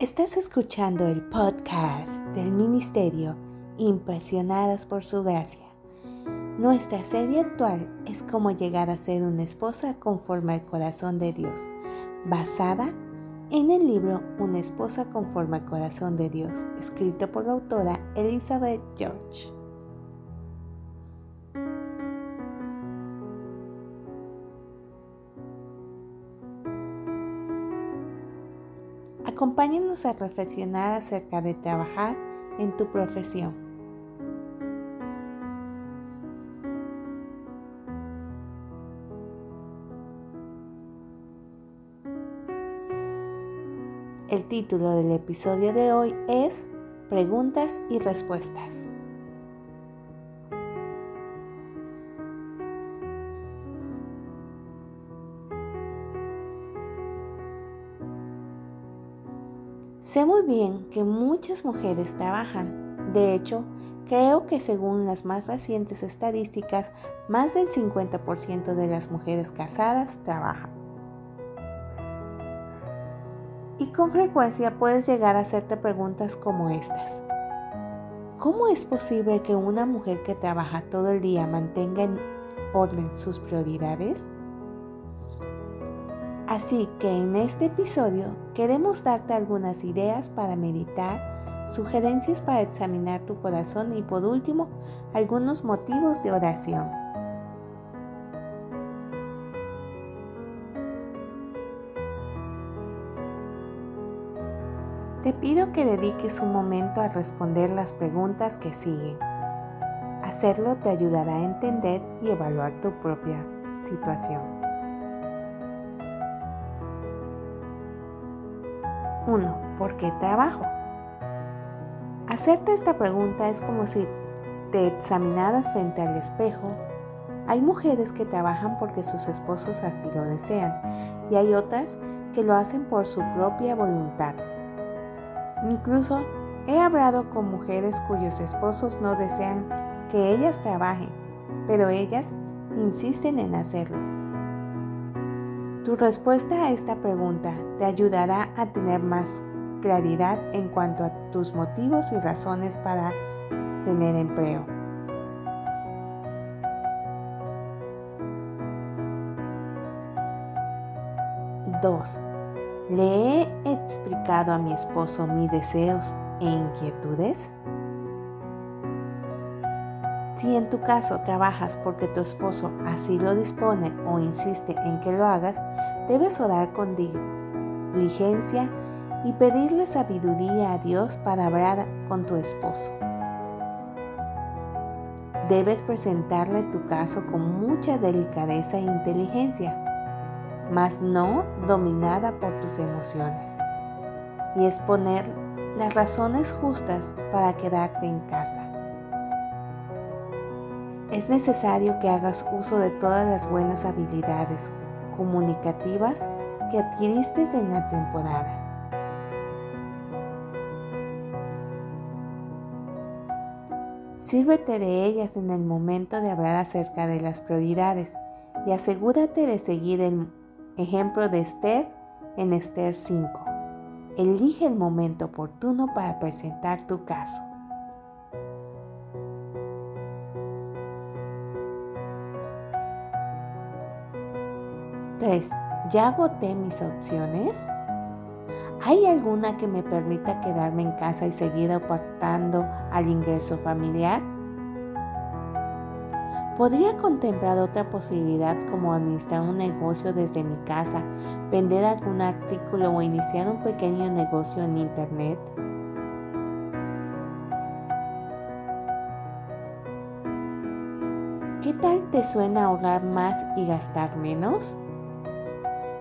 Estás escuchando el podcast del ministerio Impresionadas por Su Gracia. Nuestra serie actual es Cómo llegar a ser una esposa conforme al corazón de Dios, basada en el libro Una esposa conforme al corazón de Dios, escrito por la autora Elizabeth George. Acompáñanos a reflexionar acerca de trabajar en tu profesión. El título del episodio de hoy es Preguntas y Respuestas. Sé muy bien que muchas mujeres trabajan. De hecho, creo que según las más recientes estadísticas, más del 50% de las mujeres casadas trabajan. Y con frecuencia puedes llegar a hacerte preguntas como estas. ¿Cómo es posible que una mujer que trabaja todo el día mantenga en orden sus prioridades? Así que en este episodio queremos darte algunas ideas para meditar, sugerencias para examinar tu corazón y por último, algunos motivos de oración. Te pido que dediques un momento a responder las preguntas que siguen. Hacerlo te ayudará a entender y evaluar tu propia situación. 1. ¿Por qué trabajo? Hacerte esta pregunta es como si te examinaras frente al espejo. Hay mujeres que trabajan porque sus esposos así lo desean y hay otras que lo hacen por su propia voluntad. Incluso he hablado con mujeres cuyos esposos no desean que ellas trabajen, pero ellas insisten en hacerlo. Tu respuesta a esta pregunta te ayudará a tener más claridad en cuanto a tus motivos y razones para tener empleo. 2. ¿Le he explicado a mi esposo mis deseos e inquietudes? Si en tu caso trabajas porque tu esposo así lo dispone o insiste en que lo hagas, debes orar con diligencia y pedirle sabiduría a Dios para hablar con tu esposo. Debes presentarle tu caso con mucha delicadeza e inteligencia, mas no dominada por tus emociones, y exponer las razones justas para quedarte en casa. Es necesario que hagas uso de todas las buenas habilidades comunicativas que adquiriste en la temporada. Sírvete de ellas en el momento de hablar acerca de las prioridades y asegúrate de seguir el ejemplo de Esther en Esther 5. Elige el momento oportuno para presentar tu caso. 3. ¿Ya agoté mis opciones? ¿Hay alguna que me permita quedarme en casa y seguir aportando al ingreso familiar? ¿Podría contemplar otra posibilidad como administrar un negocio desde mi casa, vender algún artículo o iniciar un pequeño negocio en internet? 4. ¿Te suena ahorrar más y gastar menos?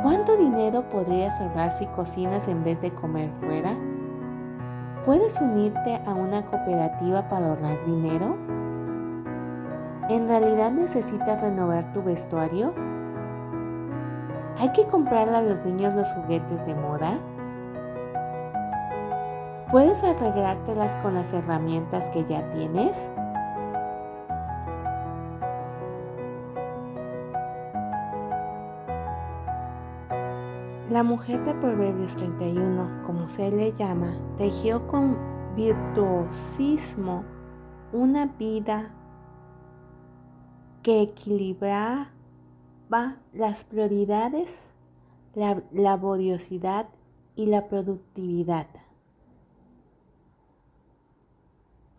¿Cuánto dinero podrías ahorrar si cocinas en vez de comer fuera? ¿Puedes unirte a una cooperativa para ahorrar dinero? ¿En realidad necesitas renovar tu vestuario? ¿Hay que comprarle a los niños los juguetes de moda? ¿Puedes arreglártelas con las herramientas que ya tienes? La mujer de Proverbios 31, como se le llama, tejió con virtuosismo una vida que equilibraba las prioridades, la laboriosidad y la productividad.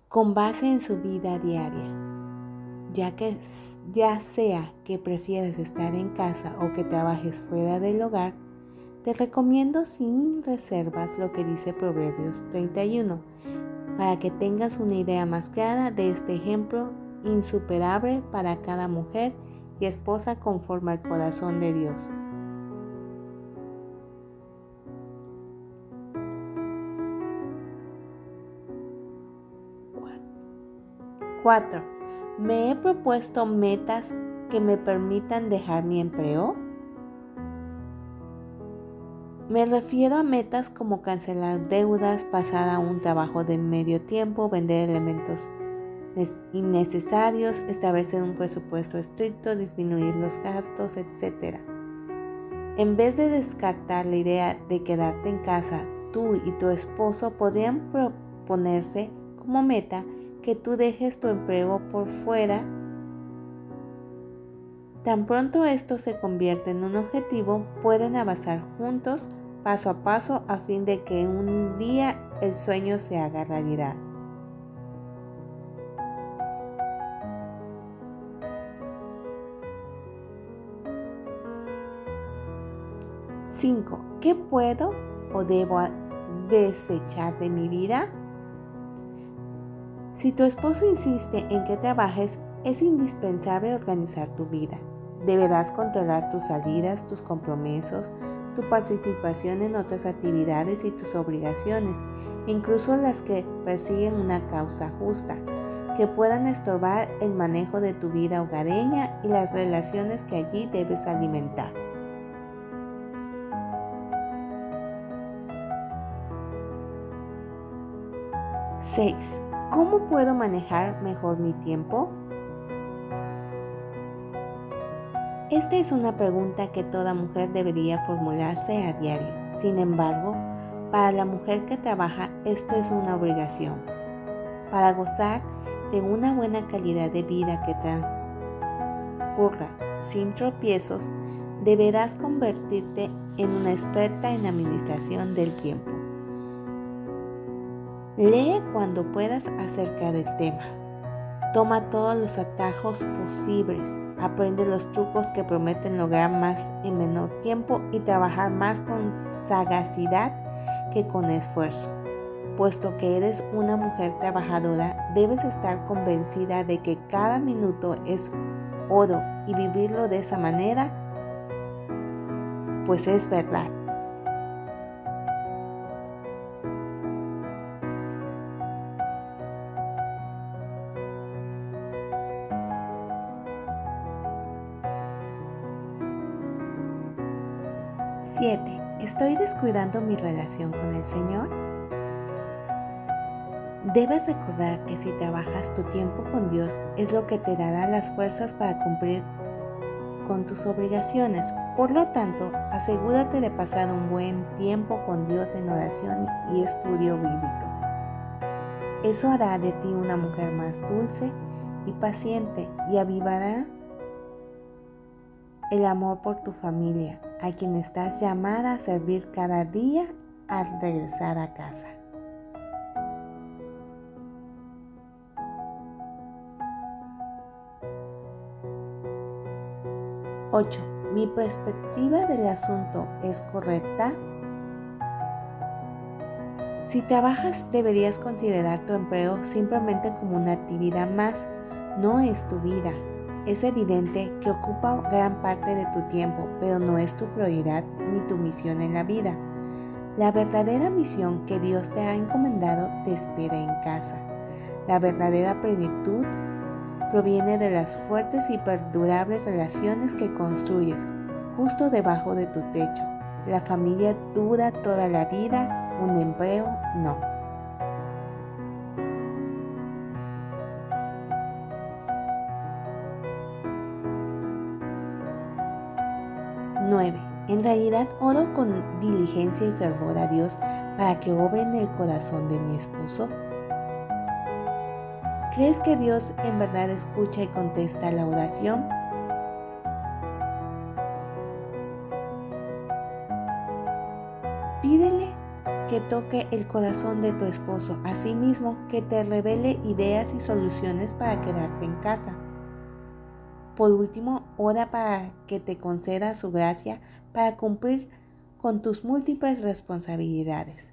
Con base en su vida diaria, ya sea que prefieras estar en casa o que trabajes fuera del hogar, te recomiendo sin reservas lo que dice Proverbios 31, para que tengas una idea más clara de este ejemplo insuperable para cada mujer y esposa conforme al corazón de Dios. Cuatro. ¿Me he propuesto metas que me permitan dejar mi empleo? Me refiero a metas como cancelar deudas, pasar a un trabajo de medio tiempo, vender elementos innecesarios, establecer un presupuesto estricto, disminuir los gastos, etc. En vez de descartar la idea de quedarte en casa, tú y tu esposo podrían proponerse como meta que tú dejes tu empleo por fuera. Tan pronto esto se convierte en un objetivo, pueden avanzar juntos paso a paso a fin de que un día el sueño se haga realidad. 5. ¿Qué puedo o debo desechar de mi vida? Si tu esposo insiste en que trabajes, es indispensable organizar tu vida. Deberás controlar tus salidas, tus compromisos, tu participación en otras actividades y tus obligaciones, incluso las que persiguen una causa justa, que puedan estorbar el manejo de tu vida hogareña y las relaciones que allí debes alimentar. 6. ¿Cómo puedo manejar mejor mi tiempo? Esta es una pregunta que toda mujer debería formularse a diario. Sin embargo, para la mujer que trabaja, esto es una obligación. Para gozar de una buena calidad de vida que transcurra sin tropiezos, deberás convertirte en una experta en administración del tiempo. Lee cuando puedas acerca del tema. Toma todos los atajos posibles. Aprende los trucos que prometen lograr más en menor tiempo y trabajar más con sagacidad que con esfuerzo. Puesto que eres una mujer trabajadora, debes estar convencida de que cada minuto es oro y vivirlo de esa manera, pues es verdad. 7. ¿Estoy descuidando mi relación con el Señor? Debes recordar que si trabajas tu tiempo con Dios, es lo que te dará las fuerzas para cumplir con tus obligaciones. Por lo tanto, asegúrate de pasar un buen tiempo con Dios en oración y estudio bíblico. Eso hará de ti una mujer más dulce y paciente y avivará el amor por tu familia, a quien estás llamada a servir cada día al regresar a casa. 8. ¿Mi perspectiva del asunto es correcta? Si trabajas, deberías considerar tu empleo simplemente como una actividad más, no es tu vida. Es evidente que ocupa gran parte de tu tiempo, pero no es tu prioridad ni tu misión en la vida. La verdadera misión que Dios te ha encomendado te espera en casa. La verdadera plenitud proviene de las fuertes y perdurables relaciones que construyes justo debajo de tu techo. La familia dura toda la vida, un empleo no. 9. En realidad, oro con diligencia y fervor a Dios para que obre en el corazón de mi esposo. ¿Crees que Dios en verdad escucha y contesta la oración? Pídele que toque el corazón de tu esposo, asimismo que te revele ideas y soluciones para quedarte en casa. Por último, ora para que te conceda su gracia para cumplir con tus múltiples responsabilidades.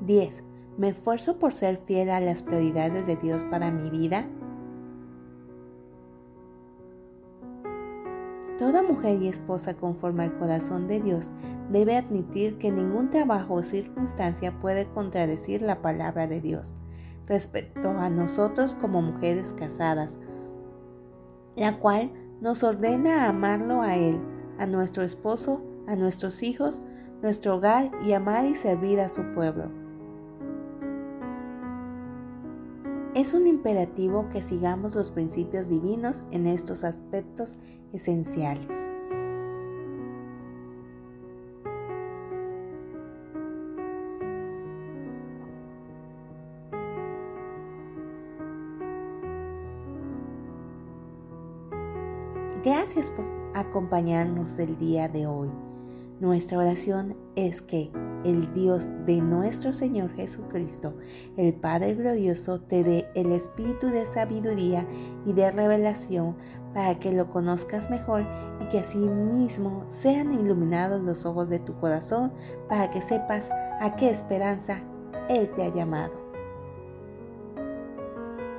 (10) ¿Me esfuerzo por ser fiel a las prioridades de Dios para mi vida? Toda mujer y esposa conforme al corazón de Dios debe admitir que ningún trabajo o circunstancia puede contradecir la palabra de Dios respecto a nosotros como mujeres casadas, la cual nos ordena amarlo a Él, a nuestro esposo, a nuestros hijos, nuestro hogar y amar y servir a su pueblo. Es un imperativo que sigamos los principios divinos en estos aspectos esenciales. Gracias por acompañarnos el día de hoy. Nuestra oración es que el Dios de nuestro Señor Jesucristo, el Padre glorioso, te dé el espíritu de sabiduría y de revelación para que lo conozcas mejor y que asimismo sean iluminados los ojos de tu corazón para que sepas a qué esperanza Él te ha llamado.